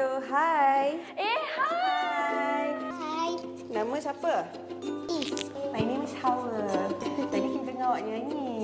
Hello, hi. Hi. Hi. Nama siapa? Is. My name is Hawa. Tadi kita dengar awak nyanyi.